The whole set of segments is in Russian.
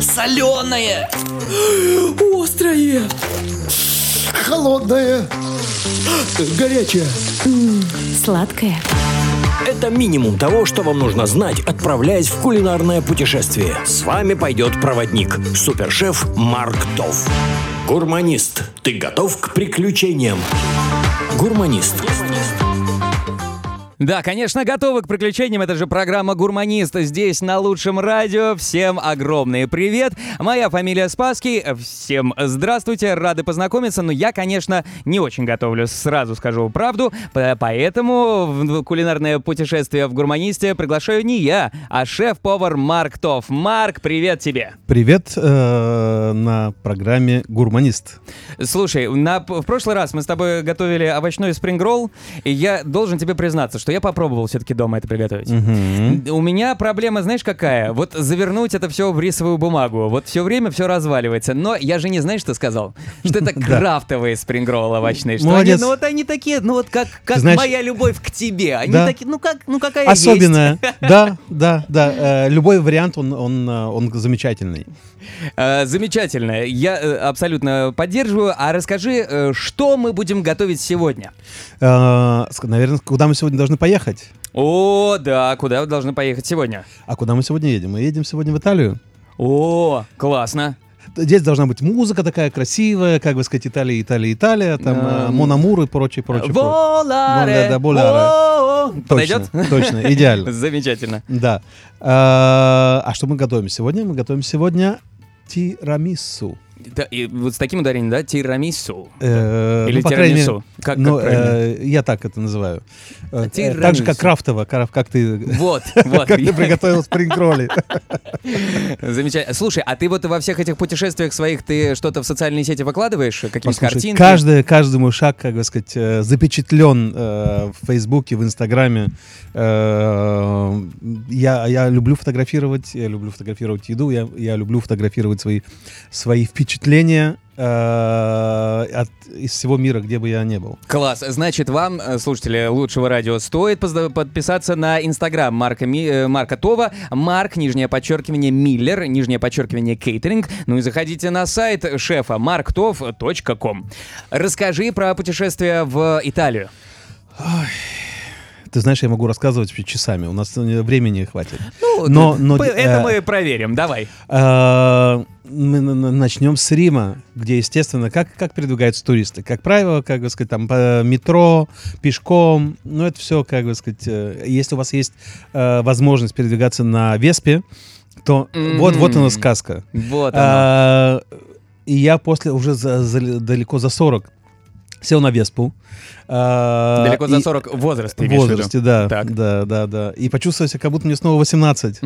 соленое, острое, холодное, горячее, сладкое. Это минимум того, что вам нужно знать, отправляясь в кулинарное путешествие. С вами пойдет проводник, супершеф Марк Тов. Гурманист, ты готов к приключениям? Гурманист. Да, конечно, готовы к приключениям. Это же программа «Гурманист» здесь, на Лучшем радио. Всем огромный привет. Моя фамилия Спасский. Всем здравствуйте. Рады познакомиться. Но я, конечно, не очень готовлю. Сразу скажу правду. Поэтому в кулинарное путешествие в «Гурманисте» приглашаю не я, а шеф-повар Марк Тов. Марк, привет тебе. Привет на программе «Гурманист». Слушай, в прошлый раз мы с тобой готовили овощной спрингролл. И я должен тебе признаться, что я попробовал все-таки дома это приготовить. У меня проблема, знаешь, какая? Вот завернуть это все в рисовую бумагу. Вот все время все разваливается. Но я же не, знаешь, что сказал? Что это крафтовые спрингроллы овощные. Что они, ну вот они такие, ну вот как знаешь, моя любовь к тебе. Они такие, какая особенная. Есть. Да. Любой вариант, он замечательный. Замечательно. Я абсолютно поддерживаю. А расскажи, что мы будем готовить сегодня? Наверное, куда мы сегодня должны поехать. О, да, куда вы должны поехать сегодня? А куда мы сегодня едем? Мы едем сегодня в Италию. О, классно. Здесь должна быть музыка такая красивая, как бы сказать, Италия, там Мономур и прочее. Боларе. Подойдет? Точно, идеально. Замечательно. Да. А что мы готовим сегодня? Мы готовим сегодня тирамису. Да, и вот с таким ударением, да? Тирамису. Или тирамису. Я так это называю. Так же, как крафтово, как ты приготовил спрингролли. Замечательно. Слушай, а ты вот во всех этих путешествиях своих, ты что-то в социальные сети выкладываешь? Какие-то картинки? Каждый мой шаг, как бы сказать, запечатлен в Фейсбуке, в Инстаграме. Я люблю фотографировать, еду, я люблю фотографировать свои впечатления из всего мира, где бы я ни был. Класс. Значит, вам, слушатели Лучшего радио, стоит подписаться на Инстаграм Марка Това. Марк, _Миллер, _ Кейтеринг. Ну и заходите на сайт шефа marktov.com. Расскажи про путешествие в Италию. Ой. Ты знаешь, я могу рассказывать часами. У нас времени не хватит. Это мы проверим. Давай. Мы начнем с Рима, где, естественно, как передвигаются туристы. Как правило, как бы сказать, там метро, пешком. Ну, это все, как бы сказать, если у вас есть возможность передвигаться на Веспе, то вот она сказка. Вот она. И я после уже далеко за 40 сел на Веспу. Далеко за 40 возраст, ты имеешь в виду? В возрасте, да. И почувствовал себя, как будто мне снова 18.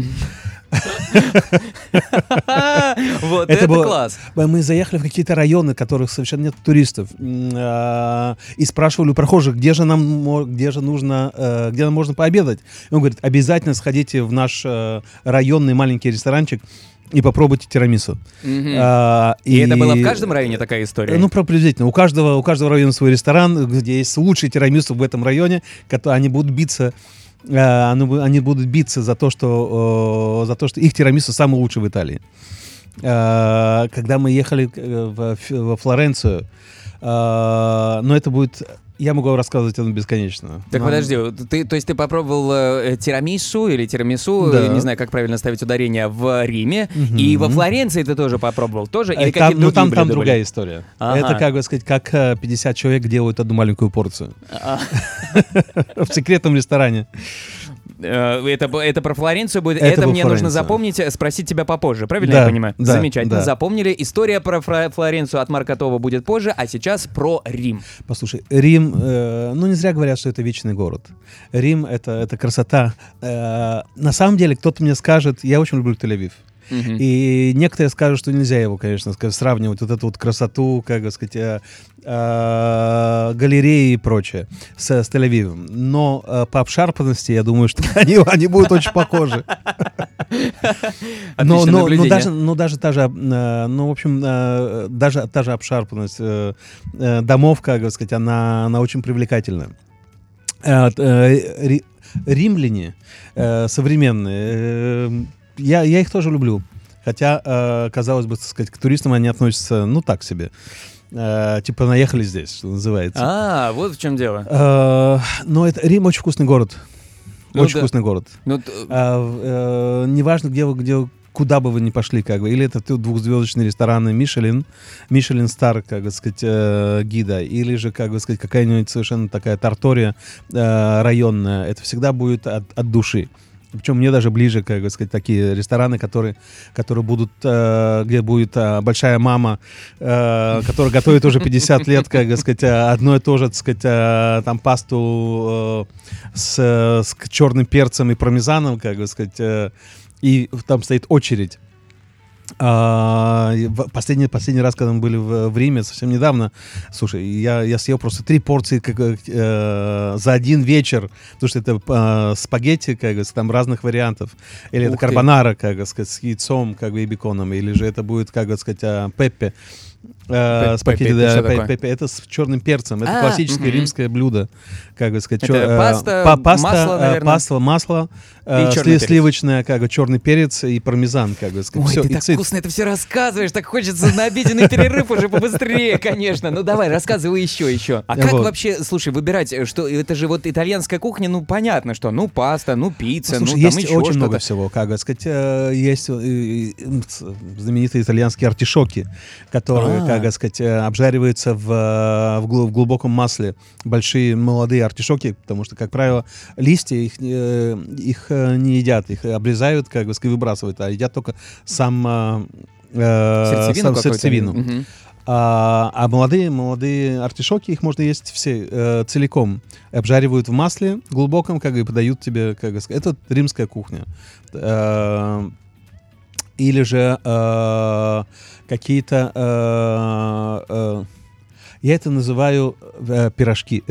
Вот это класс. Мы заехали в какие-то районы, в которых совершенно нет туристов. И спрашивали у прохожих, где нам можно пообедать. И он говорит, обязательно сходите в наш районный маленький ресторанчик и попробуйте тирамису. И это было в каждом районе такая история? Ну, приблизительно. У каждого района свой ресторан, где есть лучшие тирамису в этом районе, они будут биться за то, что их тирамису самый лучший в Италии. Когда мы ехали во Флоренцию, но это будет... Я могу рассказывать это бесконечно. Так подожди, то есть ты попробовал тирамису, да. Не знаю, как правильно ставить ударение, в Риме, и во Флоренции ты тоже попробовал? Тоже? Или там другая история. Ага. Это, как бы сказать, как 50 человек делают одну маленькую порцию. В секретном ресторане. Это про Флоренцию будет. Это мне Флоренция. Нужно запомнить, спросить тебя попозже. Правильно я понимаю? Да, замечательно, запомнили. История про Флоренцию от Марка Това будет позже, а сейчас про Рим. Послушай, Рим, не зря говорят, что это вечный город. Рим — это красота. На самом деле, кто-то мне скажет, я очень люблю Тель-Авив. И некоторые скажут, что нельзя его, конечно, сравнивать, вот эту вот красоту, как бы сказать, галереи и прочее с Тель-Авивом. Но по обшарпанности, я думаю, что они будут очень похожи. Даже та же обшарпанность домов, как бы сказать, она очень привлекательна. Римляне современные... Я их тоже люблю. Хотя, казалось бы, так сказать, к туристам они относятся, ну, так себе. Типа наехали здесь, что называется. А, вот в чем дело. Но это Рим очень вкусный город. Вкусный город. Неважно, где куда бы вы ни пошли, как бы, или это двухзвездочные рестораны Мишелин Стар, как бы сказать, гида, или же, как бы сказать, какая-нибудь совершенно такая Тартория районная, это всегда будет от души. Причем мне даже ближе, как бы сказать, такие рестораны, которые будут, где будет большая мама, которая готовит уже 50 лет, как бы сказать, одно и то же, так сказать, там пасту с черным перцем и пармезаном, как бы сказать, и там стоит очередь. Последний раз, когда мы были в Риме, совсем недавно, слушай, я съел просто 3 порции за один вечер, потому что это спагетти, как бы, там разных вариантов, или это карбонара, как бы, с яйцом, как бы, и беконом, или же это будет, как бы, сказать, пеппе. Спагетти, это с черным перцем. Это классическое римское блюдо. Как бы сказать, паста, масло, сливочное, как бы, черный перец и пармезан, как бы сказать. Ой, все, ты так вкусно это все рассказываешь, так хочется на обеденный перерыв уже побыстрее, конечно. Ну давай, рассказывай еще. А как вообще, слушай, выбирать, что это же вот итальянская кухня, ну понятно, что, ну паста, ну пицца, ну там еще что-то. Очень много всего, как бы сказать, есть знаменитые итальянские артишоки, которые, как бы сказать, обжариваются в глубоком масле, большие молодые артишоки, потому что, как правило, листья их не едят, их обрезают, как бы сказать, выбрасывают, а едят только сам сердцевину. Угу. А молодые артишоки, их можно есть все целиком. Обжаривают в масле глубоком, как бы, и подают тебе, как бы сказать. Это римская кухня. Или же какие-то... я это называю пирожки.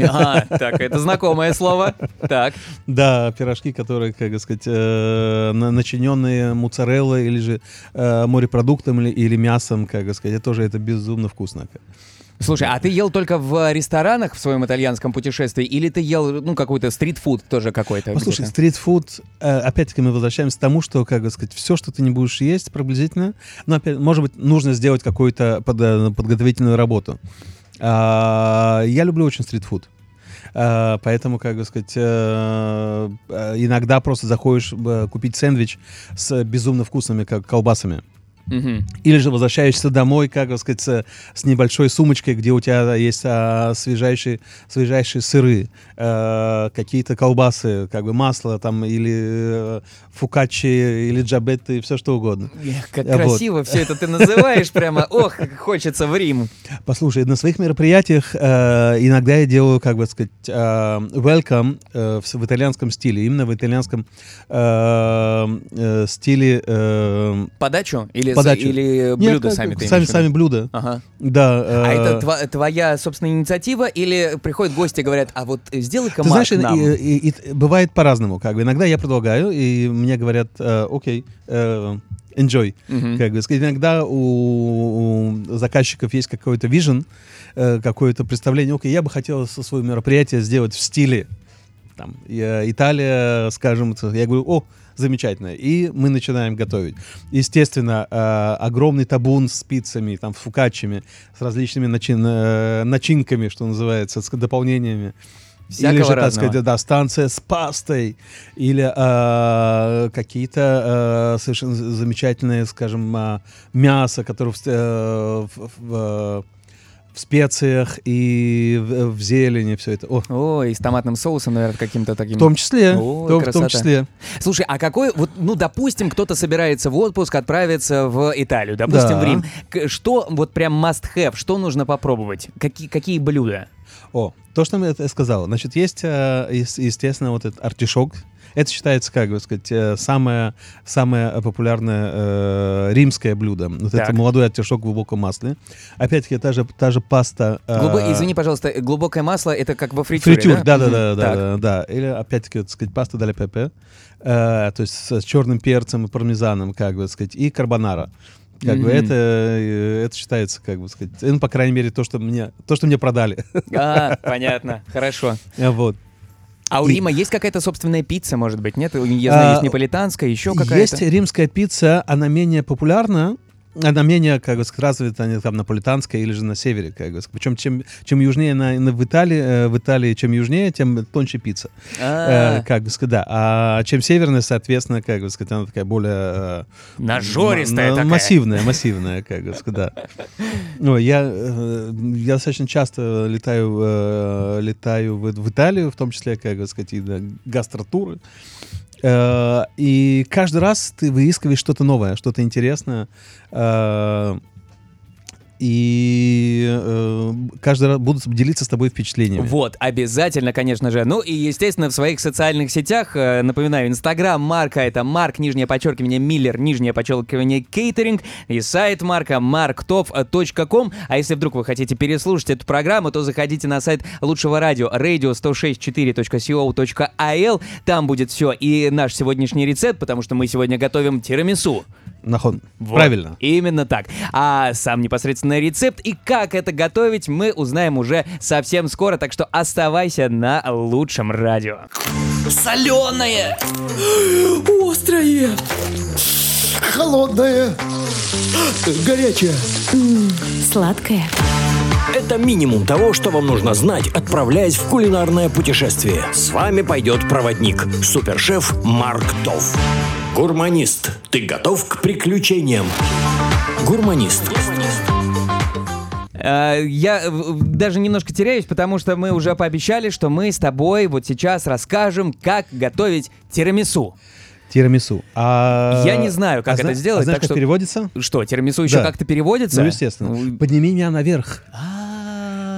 Так, это знакомое слово. Так. Да, пирожки, которые, как бы сказать, начиненные моцареллой или же морепродуктом или мясом, как бы сказать, тоже это безумно вкусно. Слушай, а ты ел только в ресторанах в своем итальянском путешествии, или ты ел, ну, какой-то стритфуд тоже какой-то? Послушай, где-то? Стритфуд, опять-таки мы возвращаемся к тому, что, как бы сказать, все, что ты не будешь есть приблизительно, ну, опять, может быть, нужно сделать какую-то подготовительную работу. Я люблю очень стритфуд. Поэтому, как бы сказать, иногда просто заходишь купить сэндвич с безумно вкусными колбасами. Mm-hmm. Или же возвращаешься домой, как бы сказать, с небольшой сумочкой, где у тебя есть свежайшие сыры, какие-то колбасы, как бы масло там, или фукаччи, или джабетты, все что угодно. Как красиво вот. Все это ты называешь прямо, ох, как хочется в Рим. Послушай, на своих мероприятиях иногда я делаю, как бы сказать, welcome в итальянском стиле, именно в итальянском стиле. Подачу или подачу. Или блюда сами ты имеешь в виду? Сами блюда. Ага. Да. А это твоя, собственно, инициатива, или приходят гости и говорят, а вот сделай-ка Марк нам. Ты знаешь, бывает по-разному. Как бы. Иногда я предлагаю, и мне говорят, окей, enjoy. Uh-huh. Как бы. Иногда у заказчиков есть какой-то vision, какое-то представление, окей, я бы хотел свое мероприятие сделать в стиле там, Италия, скажем, я говорю, замечательно. И мы начинаем готовить. Естественно, огромный табун с пиццами, там, фукачами, с различными начинками, что называется, с дополнениями. Всякого или же, разного. Так сказать, да, станция с пастой, или какие-то совершенно замечательные, скажем, мясо, которое в специях и в зелени, все это. И с томатным соусом, наверное, каким-то таким. В том числе. Слушай, а какой, вот, ну, допустим, кто-то собирается в отпуск, отправиться в Италию, допустим, в Рим. Что вот прям must-have, что нужно попробовать? Какие блюда? То, что я сказал. Значит, есть, естественно, вот этот артишок. Это считается, как бы сказать, самое популярное римское блюдо. Вот так. Это молодой артишок в глубоком масле. Опять-таки, та же паста... Извини, пожалуйста, глубокое масло, это как во фритюре, да? Фритюр, да. Или, опять-таки, так сказать, паста д'алля пепе, то есть с черным перцем и пармезаном, как бы сказать, и карбонара. Как бы это считается, как бы сказать, ну, по крайней мере, то, что мне продали. Понятно, хорошо. Вот. А у Рима есть какая-то собственная пицца, может быть, нет? Я знаю, есть неаполитанская, еще какая-то. Есть римская пицца, она менее популярна. Она менее, как бы, развита, она там наполитанская или же на севере, как бы. Причем чем южнее в Италии, чем южнее, тем тоньше пицца, как бы, да. А чем северная, соответственно, как бы сказать, она такая более нажористая, такая массивная, как бы, да. Ну, я достаточно часто летаю в Италию, в том числе, как бы сказать, и на гастротуры. И каждый раз ты выискиваешь что-то новое, что-то интересное. И каждый раз будут делиться с тобой впечатлениями. Вот, обязательно, конечно же. Ну и, естественно, в своих социальных сетях, напоминаю, Инстаграм Марка — это Марк, _Миллер, _Кейтеринг. И сайт Марка — marktov.com. А если вдруг вы хотите переслушать эту программу, то заходите на сайт Лучшего Радио, radio1064.co.il. Там будет все и наш сегодняшний рецепт, потому что мы сегодня готовим тирамису. Нахон. Вот. Правильно. Именно так. А сам непосредственно рецепт и как это готовить, мы узнаем уже совсем скоро, так что оставайся на Лучшем Радио. Соленое, острое, холодное, горячее, сладкое. Это минимум того, что вам нужно знать, отправляясь в кулинарное путешествие. С вами пойдет проводник, супершеф Марк Тов. Гурманист. Ты готов к приключениям? Гурманист. Я даже немножко теряюсь, потому что мы уже пообещали, что мы с тобой вот сейчас расскажем, как готовить тирамису. Тирамису. Я не знаю, как это сделать. Знаешь, так что переводится? Что, тирамису еще как-то переводится? Ну, естественно. Подними меня наверх.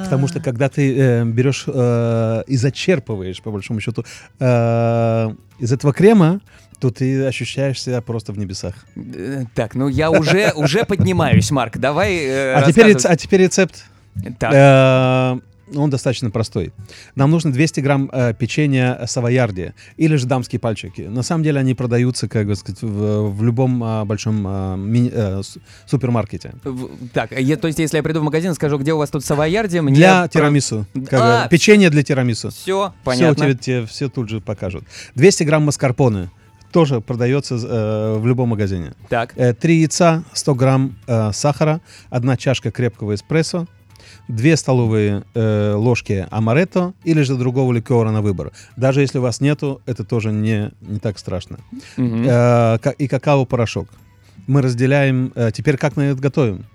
Потому что когда ты берешь и зачерпываешь, по большому счету, из этого крема, то ты ощущаешь себя просто в небесах. Так, ну я уже поднимаюсь, Марк. Давай. А теперь рецепт. Он достаточно простой. Нам нужно 200 грамм печенья савоярди или же дамские пальчики. На самом деле они продаются, как бы сказать, в любом большом супермаркете. Так, то есть если я приду в магазин и скажу, где у вас тут савоярди, мне... Для тирамису. Печенье для тирамису. Все, понятно. Все тебе все тут же покажут. 200 грамм маскарпоне. Тоже продается в любом магазине. Так. 3 яйца, 100 грамм сахара, 1 чашка крепкого эспрессо, 2 столовые ложки амаретто или же другого ликера на выбор. Даже если у вас нету, это тоже не так страшно. Mm-hmm. И какао-порошок. Мы разделяем... Теперь как мы это готовим?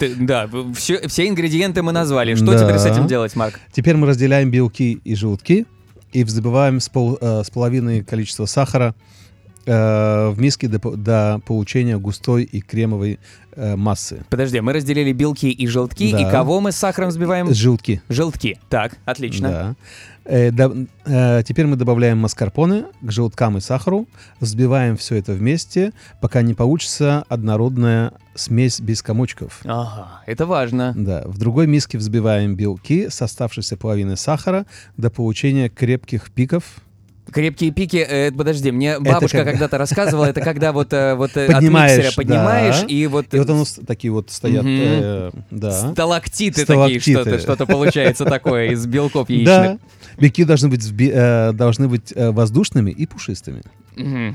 Все ингредиенты мы назвали. Что теперь с этим делать, Марк? Теперь мы разделяем белки и желтки и взбиваем с половиной количества сахара в миске до получения густой и кремовой массы. Подожди, мы разделили белки и желтки, да. И кого мы с сахаром взбиваем? Желтки. Желтки, так, отлично. Да. Теперь мы добавляем маскарпоне к желткам и сахару, взбиваем все это вместе, пока не получится однородная смесь без комочков. Ага, это важно. Да, в другой миске взбиваем белки с оставшейся половины сахара до получения крепких пиков. Крепкие пики, подожди, мне бабушка когда-то рассказывала, это когда вот поднимаешь, от миксера поднимаешь, да. И вот оно, такие вот стоят, да. Сталактиты. Такие, что-то получается такое из белков яичных. Да, белки должны быть воздушными и пушистыми.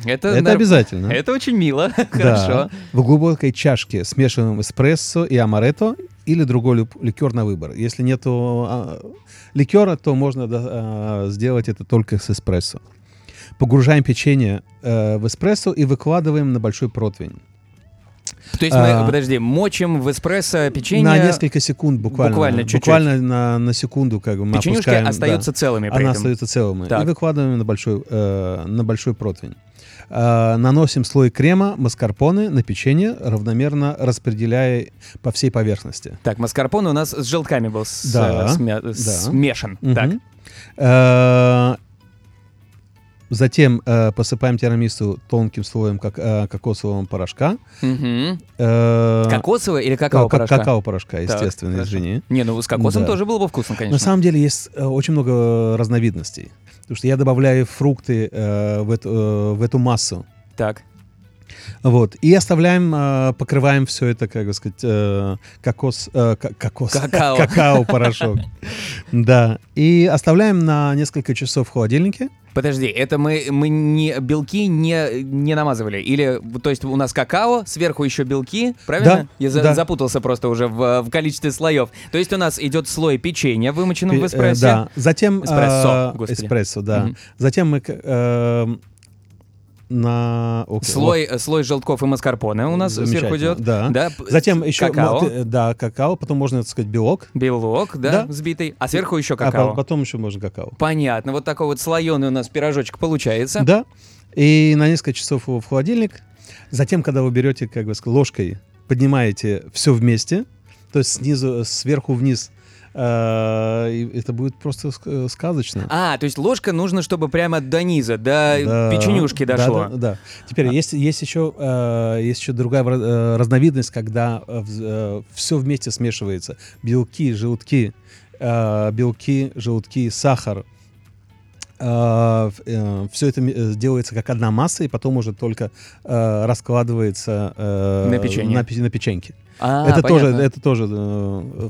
Это обязательно. Это очень мило, хорошо. Да. В глубокой чашке смешиваем эспрессо и амаретто или другой ликер на выбор. Если нету ликера, то можно сделать это только с эспрессо. Погружаем печенье в эспрессо и выкладываем на большой противень. То есть мы, мочим в эспрессо печенье... На несколько секунд буквально. Буквально на секунду, как бы, мы опускаем... Печенюшки остаются целыми при этом. Она остается целыми. Так. И выкладываем на большой противень. Наносим слой крема, маскарпоне на печенье, равномерно распределяя по всей поверхности. Так, маскарпоне у нас с желтками был смешан. Угу. Так. Затем посыпаем тирамису тонким слоем кокосового порошка. Угу. Кокосовый или какао-порошка? Какао-порошка, естественно, так, извини. Не, ну с кокосом тоже было бы вкусно, конечно. На самом деле есть очень много разновидностей. Потому что я добавляю фрукты в эту массу. Так. Вот. И оставляем, покрываем все это, как бы сказать, какао-порошок. Да. И оставляем на несколько часов в холодильнике. Подожди, это мы не, белки не намазывали? Или, то есть у нас какао, сверху еще белки, правильно? Да, Я запутался просто уже в количестве слоев. То есть у нас идет слой печенья, вымоченным в эспрессо. Да, затем... Эспрессо, да. Угу. Затем мы... слой желтков и маскарпоне у нас сверху идет. Да. Да. Затем еще какао. Да, какао. Потом можно, так сказать, белок. Белок, да, взбитый. А сверху еще какао. А потом еще можно какао. Понятно. Вот такой вот слоеный у нас пирожочек получается. Да. И на несколько часов его в холодильник. Затем, когда вы берете, как бы сказать, ложкой, поднимаете все вместе, то есть снизу, сверху вниз, это будет просто сказочно. То есть ложка нужно, чтобы прямо до низа, до печенюшки дошло. Да. Теперь есть еще другая разновидность, когда все вместе смешивается. Белки, желтки, сахар. Все это делается как одна масса, и потом уже только раскладывается на печеньки. Это тоже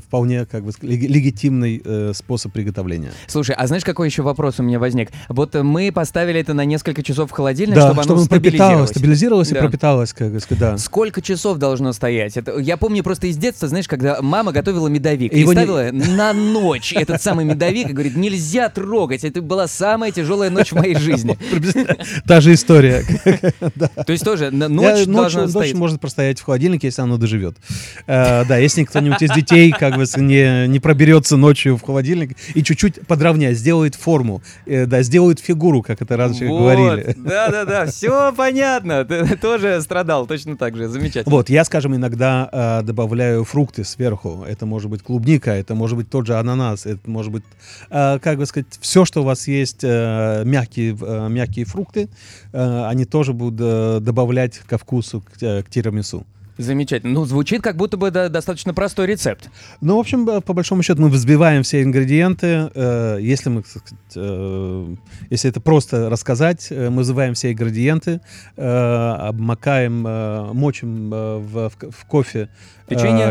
вполне, как бы, легитимный способ приготовления. Слушай, а знаешь, какой еще вопрос у меня возник? Вот мы поставили это на несколько часов в холодильник, чтобы оно стабилизировалось и пропиталось, как бы сказать. Да. Сколько часов должно стоять? Это, я помню просто из детства, знаешь, когда мама готовила медовик и ставила на ночь этот самый медовик и говорит, нельзя трогать, это была самая тяжелая ночь в моей жизни. Та же история. То есть тоже ночь должна стоять? Ночь может простоять в холодильнике, если оно доживет. Да, если кто-нибудь из детей как бы не проберется ночью в холодильник и чуть-чуть подровняет, сделает форму, сделает фигуру, как это раньше говорили. Да, все понятно. Ты тоже страдал, точно так же, замечательно. Вот, я, скажем, иногда добавляю фрукты сверху. Это может быть клубника, это может быть тот же ананас, это может быть, как бы сказать, все, что у вас есть, мягкие фрукты, они тоже будут добавлять ко вкусу, к тирамису. Замечательно. Звучит как будто бы достаточно простой рецепт. В общем, по большому счету, мы взбиваем все ингредиенты. Если это просто рассказать, мы взбиваем все ингредиенты, обмакаем, мочим в кофе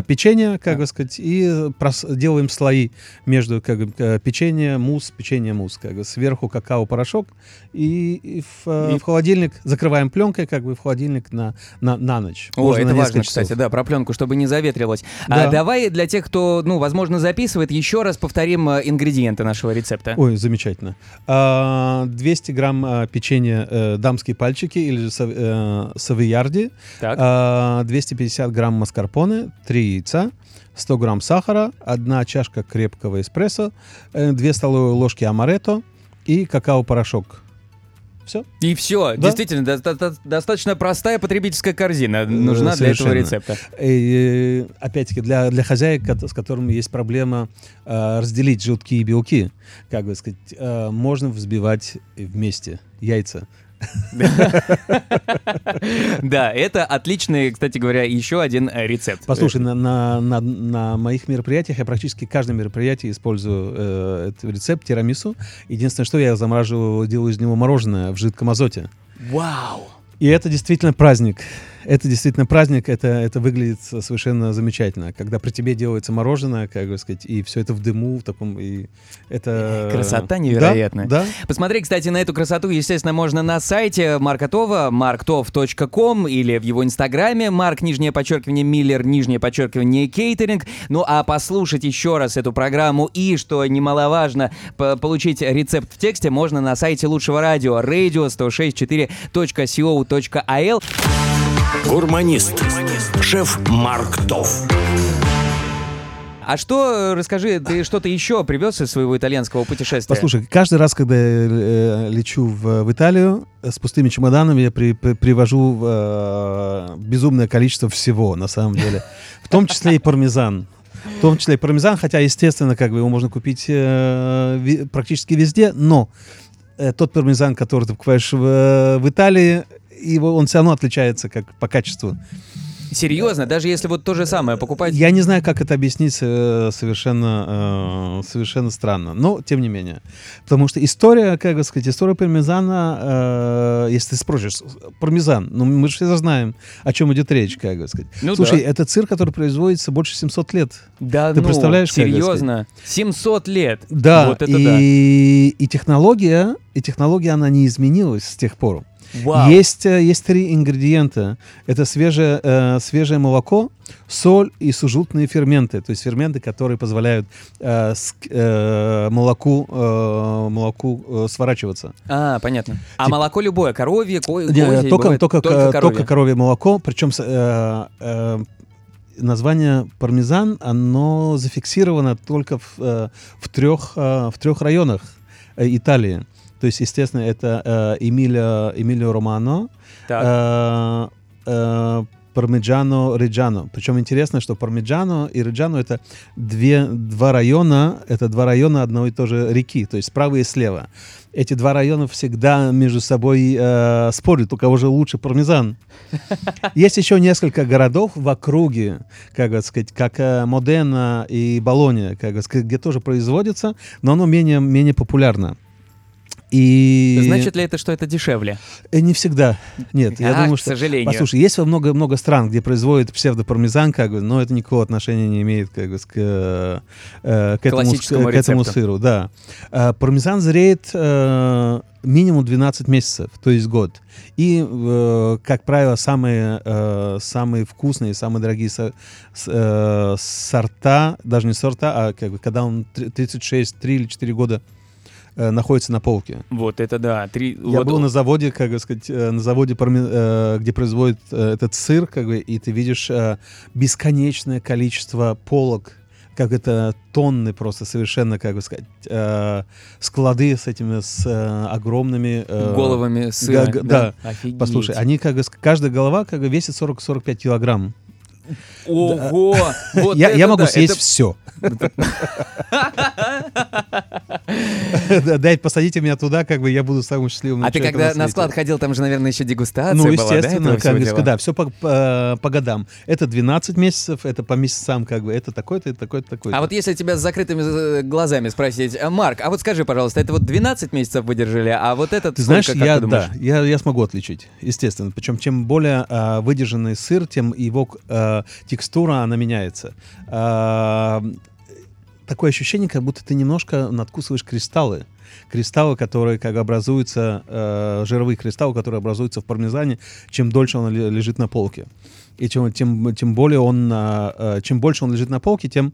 печенье, как бы сказать, и делаем слои между, как бы, печенье-мусс, как бы, сверху какао-порошок, и в холодильник закрываем пленкой, как бы, в холодильник на ночь. Это важно. Кстати, да, про пленку, чтобы не заветрилось. Да. Давай для тех, кто, возможно, записывает, еще раз повторим ингредиенты нашего рецепта. Ой, замечательно. 200 грамм печенья дамские пальчики или савоярди, 250 грамм маскарпоне, 3 яйца, 100 грамм сахара, 1 чашка крепкого эспрессо, 2 столовые ложки амаретто и какао-порошок. Все. И все. Да? Действительно, достаточно простая потребительская корзина нужна совершенно для этого рецепта. И, опять-таки, для хозяек, с которыми есть проблема разделить желтки и белки, как бы сказать, можно взбивать вместе яйца. Да, это отличный, кстати говоря, еще один рецепт. Послушай, на моих мероприятиях, я практически каждое мероприятие использую этот рецепт тирамису. Единственное, что я замораживаю, делаю из него мороженое в жидком азоте. Вау! И это действительно праздник. Это выглядит совершенно замечательно. Когда при тебе делается мороженое, как бы сказать, и все это в дыму, в таком... И это... Красота невероятная. Да? Посмотреть, кстати, на эту красоту, естественно, можно на сайте Марка Това, marktov.com, или в его инстаграме Марк_Миллер_Кейтеринг. А послушать еще раз эту программу и, что немаловажно, получить рецепт в тексте можно на сайте Лучшего Радио, radio1064.co.il. Гурманист. Шеф Марк Тов. А что, расскажи, ты что-то еще привез из своего итальянского путешествия? Послушай, каждый раз, когда я лечу в Италию, с пустыми чемоданами я привожу безумное количество всего, на самом деле. В том числе и пармезан, хотя, естественно, как бы его можно купить практически везде, но тот пармезан, который ты покупаешь в Италии, он все равно отличается по качеству. Серьезно? Даже если вот то же самое покупать? Я не знаю, как это объяснить, совершенно странно. Но, тем не менее. Потому что история, как сказать, история пармезана, если ты спросишь, пармезан, ну мы же все знаем, о чем идет речь, как сказать. Ну, слушай, да. Это сыр, который производится больше 700 лет. Да, ты представляешь, серьезно? 700 лет? Да, вот это и технология, она не изменилась с тех пор. Wow. Есть три ингредиента. Это свежее молоко, соль и сужутные ферменты. То есть ферменты, которые позволяют молоку сворачиваться. А, понятно. А молоко любое? Коровье, козье? Только коровье молоко. Причем... название пармезан, оно зафиксировано только в трех районах Италии. То есть, естественно, это Эмилио Романо, Пармиджано Реджано. Причем интересно, что Пармиджано и Реджано — это два района одной и той же реки, то есть справа и слева. Эти два района всегда между собой спорят, у кого же лучше пармезан. Есть еще несколько городов в округе, как Модена и Болонья, где тоже производится, но оно менее популярно. И... Значит ли это, что это дешевле? Не всегда. Нет, я думаю, что... к сожалению. Послушай, есть много стран, где производят псевдопармезан, но это никакого отношения не имеет к этому сыру. Да. Пармезан зреет минимум 12 месяцев, то есть год. И, как правило, самые вкусные, самые дорогие сорта, даже не сорта, а когда он 3 или 4 года находится на полке. Вот это да. Я был на заводе, где производят этот сыр, и ты видишь бесконечное количество полок, это тонны просто совершенно, склады с этими огромными... головами сыра. Да. Офигеть. Послушай, они, каждая голова весит 40-45 килограмм. Ого! Да. Вот я могу съесть все. Дайте, посадите меня туда, я буду самым счастливым. А ты когда на склад ходил, там же, наверное, еще дегустация была, да? Ну, естественно, да, все по годам. Это 12 месяцев, это по месяцам, это такой-то, это такой-то, такой-то. А вот если тебя с закрытыми глазами спросить, Марк, а вот скажи, пожалуйста, это вот 12 месяцев вы держали, а вот этот... Ты знаешь, я смогу отличить, естественно. Причем, чем более выдержанный сыр, тем его... текстура, она меняется. Такое ощущение, как будто ты немножко надкусываешь кристаллы. Кристаллы, которые образуются, жировые кристаллы, которые образуются в пармезане, чем дольше он лежит на полке. И чем больше он лежит на полке, тем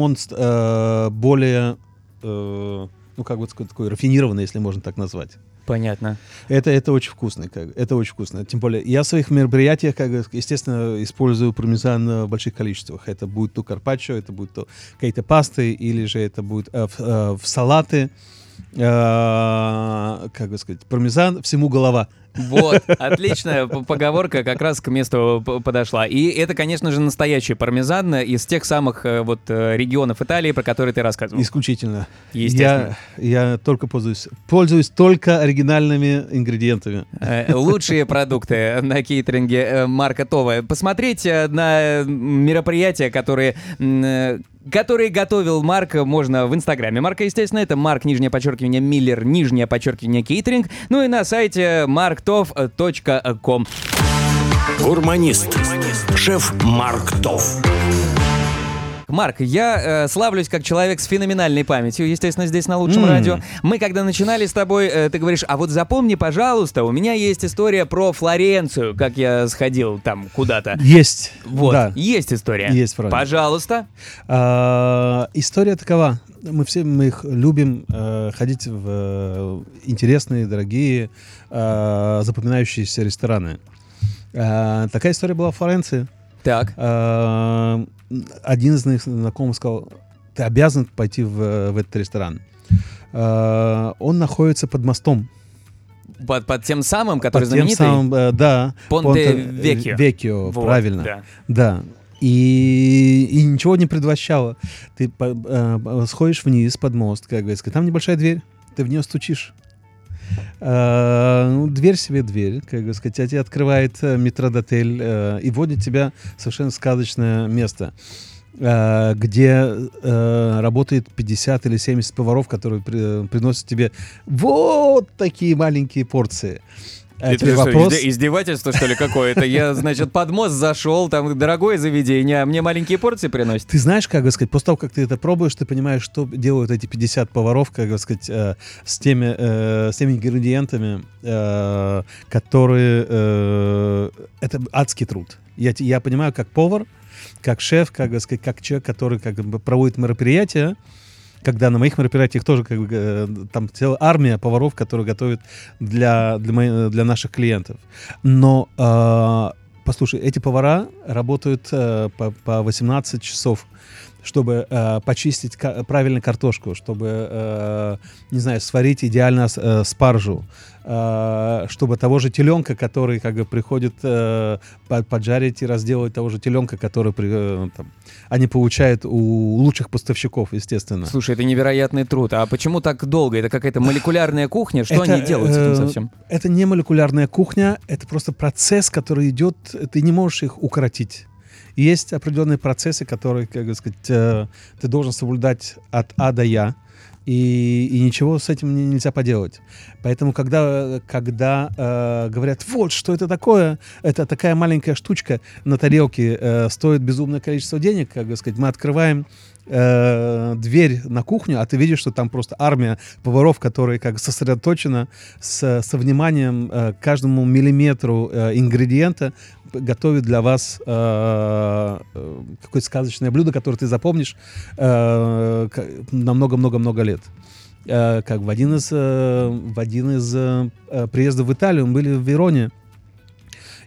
он более, такой рафинированный, если можно так назвать. Понятно. Это очень вкусно. Это очень вкусно. Тем более, я в своих мероприятиях, естественно, использую пармезан в больших количествах. Это будет то карпаччо, это будут то какие-то пасты, или же это будет в салаты. Пармезан всему голова. Вот, отличная поговорка как раз к месту подошла. И это, конечно же, настоящий пармезан из тех самых регионов Италии, про которые ты рассказывал. Исключительно. Естественно. Я только пользуюсь только оригинальными ингредиентами. Лучшие продукты на кейтеринге Марка Това. Посмотреть на мероприятия, которые готовил Марк, можно в Инстаграме Марка, естественно. Это Марк, _Миллер, _ Кейтеринг. Ну и на сайте marktov.com. Гурманист. Шеф Марк Тов. Марк, я славлюсь как человек с феноменальной памятью, естественно, здесь на Лучшем радио. Мы когда начинали с тобой, ты говоришь, а вот запомни, пожалуйста, у меня есть история про Флоренцию, как я сходил там куда-то. Есть. Вот, да. Есть история. Есть, правда. Пожалуйста. История такова. Мы их любим ходить в интересные, дорогие, запоминающиеся рестораны. Такая история была в Флоренции. Так. Один из моих знакомых сказал, ты обязан пойти в этот ресторан. Он находится под мостом. Под тем самым, который знаменитый? Под тем самым, да. Понте Веккио. Веккио, вот, правильно. Да. И ничего не предвещало. Ты сходишь вниз под мост, там небольшая дверь, ты в нее стучишь. Дверь себе дверь, как сказать, а тебе открывает метрдотель и вводит тебя в совершенно сказочное место, где работает 50 или 70 поваров, которые приносят тебе вот такие маленькие порции. А это вопрос... Издевательство, что ли, какое-то? Я, значит, под мост зашел, там дорогое заведение, а мне маленькие порции приносят. Ты знаешь, как бы сказать, после того, как ты это пробуешь, ты понимаешь, что делают эти 50 поваров, как бы сказать, с теми ингредиентами, которые... Это адский труд. Я понимаю, как повар, как шеф, как бы сказать, как человек, который как бы проводит мероприятия, когда на моих мероприятиях тоже как бы, там целая армия поваров, которые готовят для наших клиентов. Но, послушай, эти повара работают по 18 часов, чтобы почистить правильно картошку, чтобы, не знаю, сварить идеально спаржу, чтобы того же теленка, который как бы приходит поджарить и разделывать того же теленка, который они получают у лучших поставщиков, естественно. Слушай, это невероятный труд. А почему так долго? Это какая-то молекулярная кухня? Что они делают с этим совсем? Это не молекулярная кухня, это просто процесс, который идет, ты не можешь их укоротить. Есть определенные процессы, которые, как сказать, ты должен соблюдать от А до Я, и ничего с этим нельзя поделать. Поэтому, когда говорят, вот, что это такое, это такая маленькая штучка на тарелке, стоит безумное количество денег, как сказать, мы открываем дверь на кухню, а ты видишь, что там просто армия поваров, которые как сосредоточена со вниманием каждому миллиметру ингредиента, готовит для вас какое-то сказочное блюдо, которое ты запомнишь на много-много-много лет. Как в один из приездов в Италию мы были в Вероне,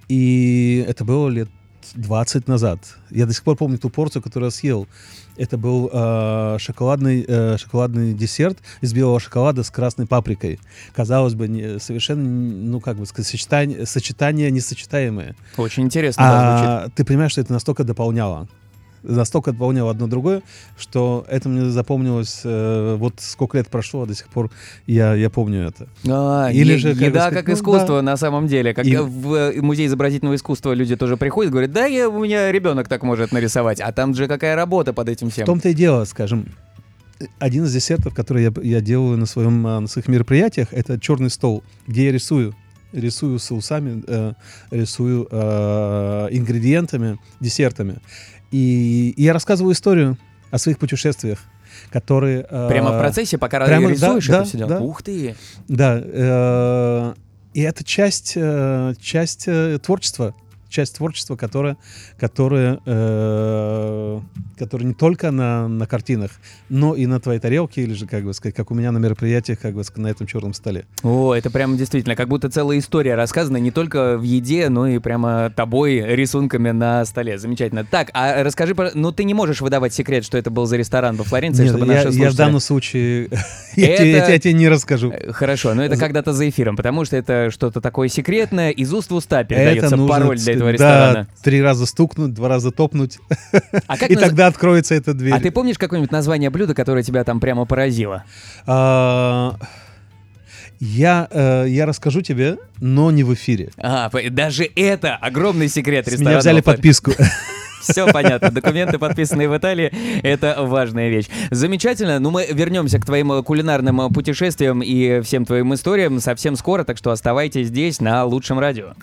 и это было лет 20 назад. Я до сих пор помню ту порцию, которую я съел. Это был шоколадный десерт из белого шоколада с красной паприкой. Казалось бы, совершенно, ну как бы сказать, сочетание несочетаемое. Очень интересно. Ты понимаешь, что это настолько дополняло одно другое, что это мне запомнилось, вот сколько лет прошло, а до сих пор я помню это. Или же, еда как искусство, да. На самом деле. Как в музей изобразительного искусства люди тоже приходят, говорят, да, у меня ребенок так может нарисовать, а там же какая работа под этим всем. В том-то и дело, скажем, один из десертов, который я делаю на своих мероприятиях, это черный стол, где я рисую соусами, рисую ингредиентами, десертами. И я рассказываю историю о своих путешествиях, которые... Прямо в процессе, пока рисуешь, да, это все дело? Да. Ух ты! Да. И это часть творчества, которое не только на картинах, но и на твоей тарелке, или же, как бы сказать, как у меня на мероприятиях, как бы сказать, на этом черном столе. О, это прямо действительно, как будто целая история рассказана не только в еде, но и прямо тобой рисунками на столе. Замечательно. Так, а расскажи, ты не можешь выдавать секрет, что это был за ресторан во Флоренции, нет, чтобы наши слушатели... Я в данном случае... Я тебе не расскажу. Хорошо, но это когда-то за эфиром, потому что это что-то такое секретное, из уст в уста передается пароль для этого. Да, 3 раза стукнуть, 2 раза топнуть, и тогда откроется эта дверь. А ты помнишь какое-нибудь название блюда, которое тебя там прямо поразило? Я расскажу тебе, но не в эфире. Даже это огромный секрет ресторана. Меня взяли подписку. Все понятно. Документы, подписанные в Италии, это важная вещь. Замечательно. Но мы вернемся к твоим кулинарным путешествиям и всем твоим историям совсем скоро, так что оставайтесь здесь на Лучшем радио.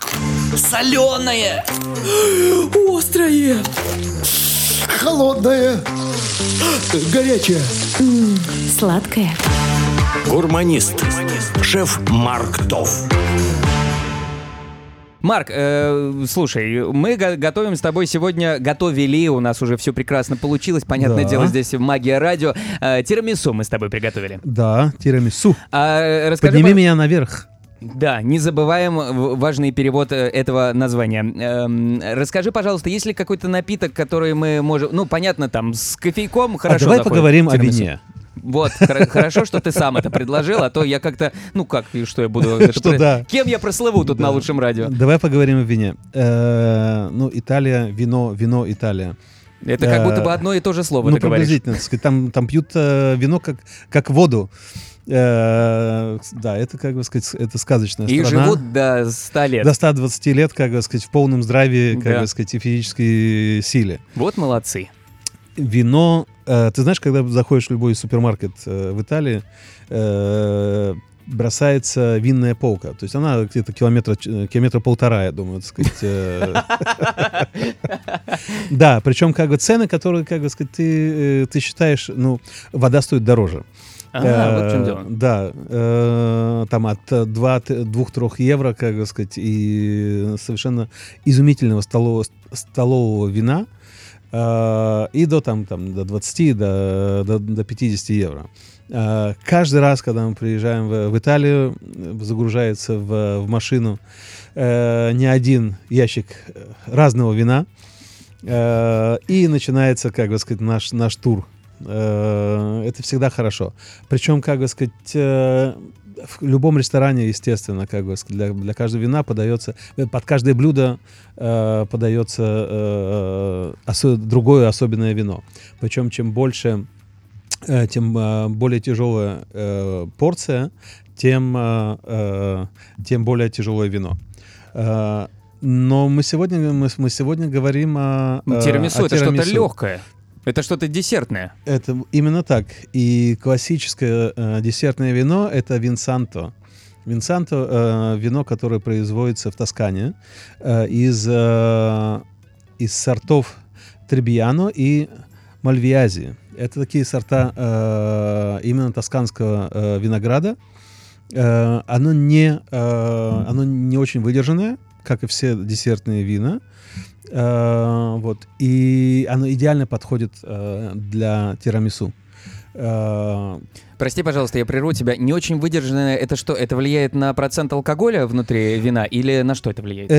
Соленое, острое, холодное, горячее, сладкое. Гурманист. Шеф Марк Тов. Марк, слушай, мы готовим с тобой сегодня, готовили, у нас уже все прекрасно получилось, понятное дело, здесь магия радио. Тирамису мы с тобой приготовили. Да, тирамису. Подними меня наверх. Да, не забываем важный перевод этого названия. Расскажи, пожалуйста, есть ли какой-то напиток, который мы можем... Ну, понятно, там, с кофейком хорошо заходит. Давай поговорим о вине. Вот, хорошо, что ты сам это предложил, а то я как-то, что я буду... Кем я прослыву тут на Лучшем радио? Давай поговорим о вине. Италия, вино, Италия. Это как будто бы одно и то же слово, ты говоришь. Ну, приблизительно, там пьют вино как воду. Да, это, как бы сказать, это сказочная страна. И живут до 100 лет. До 120 лет, как бы сказать, в полном здравии, как бы сказать, и физической силе. Вот молодцы. Вино... Ты знаешь, когда заходишь в любой супермаркет в Италии, бросается винная полка. То есть она где-то километра полтора, я думаю, так сказать. Да, причем как бы цены, которые, как бы сказать, ты считаешь, ну, вода стоит дороже. Ага, вот в чем дело. Да, там от 2-3 евро, как бы сказать, и совершенно изумительного столового вина и до, там, до 20, до 50 евро. Каждый раз, когда мы приезжаем в Италию, загружается в машину не один ящик разного вина, и начинается, как бы сказать, наш тур. Это всегда хорошо. Причем, как бы сказать, в любом ресторане, естественно, как бы для каждого вина подается, под каждое блюдо подается другое особенное вино. Причем, чем больше, тем более тяжелая порция, тем более тяжелое вино. Но мы сегодня говорим о тирамису. Это что-то легкое. Это что-то десертное. Это именно так. И классическое десертное вино — это Винсанто. Винсанто — вино, которое производится в Тоскане из сортов Треббьяно и Мальвиази. Это такие сорта именно тосканского винограда. Оно не очень выдержанное, как и все десертные вина. Вот. И оно идеально подходит для тирамису. Прости, пожалуйста, я прерву тебя. Не очень выдержанное — это что? Это влияет на процент алкоголя внутри вина? Или на что это влияет?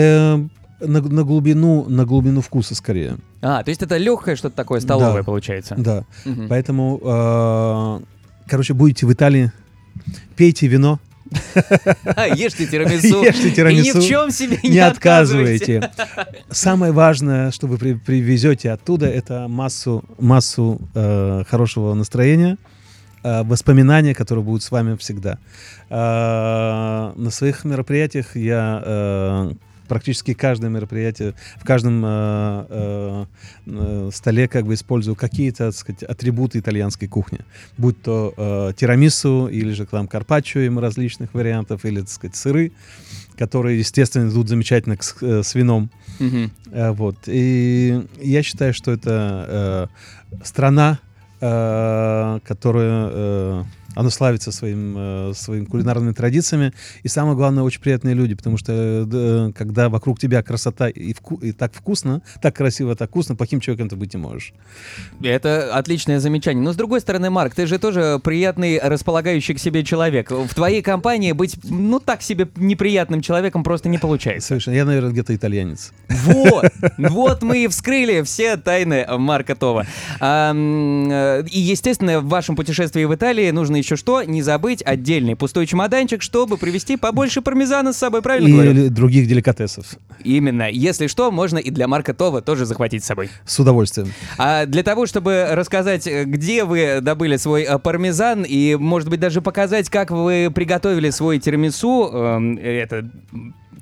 На глубину вкуса скорее. То есть это легкое что-то такое столовое, да, получается. Да. Угу. Поэтому, короче, будете в Италии, пейте вино. Ешьте тирамису. И ни в чем себе не отказывайте. Самое важное, что вы привезете оттуда, это массу хорошего настроения, воспоминания, которые будут с вами всегда. На своих мероприятиях я... Практически каждое мероприятие, в каждом столе как бы использую какие-то, так сказать, атрибуты итальянской кухни. Будь то тирамису, или же там карпаччо, им различных вариантов, или, так сказать, сыры, которые, естественно, идут замечательно с вином. Mm-hmm. Вот. И я считаю, что это страна, которая... Оно славится своими кулинарными традициями. И самое главное, очень приятные люди. Потому что когда вокруг тебя красота и так вкусно, так красиво, так вкусно, плохим человеком ты быть не можешь. Это отличное замечание. Но с другой стороны, Марк, ты же тоже приятный, располагающий к себе человек. В твоей компании быть, ну, так себе неприятным человеком просто не получается. Совершенно. Я, наверное, где-то итальянец. Вот мы и вскрыли все тайны Марка Това. И, естественно, в вашем путешествии в Италии нужно еще что? Не забыть отдельный пустой чемоданчик, чтобы привезти побольше пармезана с собой, правильно говорю? Или других деликатесов. Именно. Если что, можно и для Марка Това тоже захватить с собой. С удовольствием. А для того, чтобы рассказать, где вы добыли свой пармезан и, может быть, даже показать, как вы приготовили свой тирамису, это...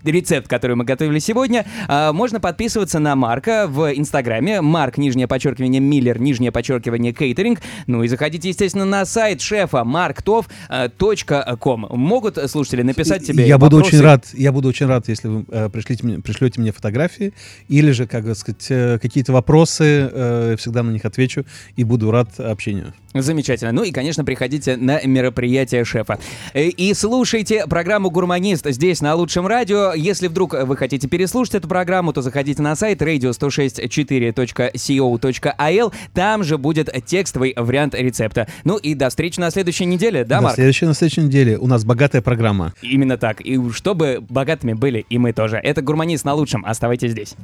рецепт, который мы готовили сегодня, можно подписываться на Марка в Инстаграме. Марк, _ Миллер, _ Кейтеринг. Ну и заходите, естественно, на сайт шефа marktov.com. Могут слушатели написать тебе вопросы? Я буду очень рад, если вы пришлете мне фотографии или же, как сказать, какие-то вопросы, всегда на них отвечу и буду рад общению. Замечательно. Ну и, конечно, приходите на мероприятие шефа. И слушайте программу «Гурманист» здесь, на Лучшем Радио. Если вдруг вы хотите переслушать эту программу, то заходите на сайт radio1064.co.il. Там же будет текстовый вариант рецепта. Ну и до встречи на следующей неделе, да, Марк? На следующей неделе. У нас богатая программа. Именно так. И чтобы богатыми были и мы тоже. Это «Гурманист» на Лучшем. Оставайтесь здесь.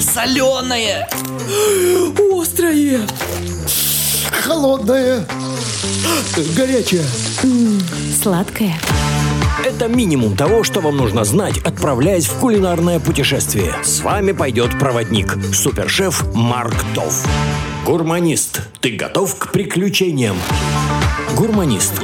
Соленое! Острое! Холодное, горячее, сладкое. Это минимум того, что вам нужно знать, отправляясь в кулинарное путешествие. С вами пойдет проводник, супершеф Марк Тов. Гурманист. Ты готов к приключениям? Гурманист.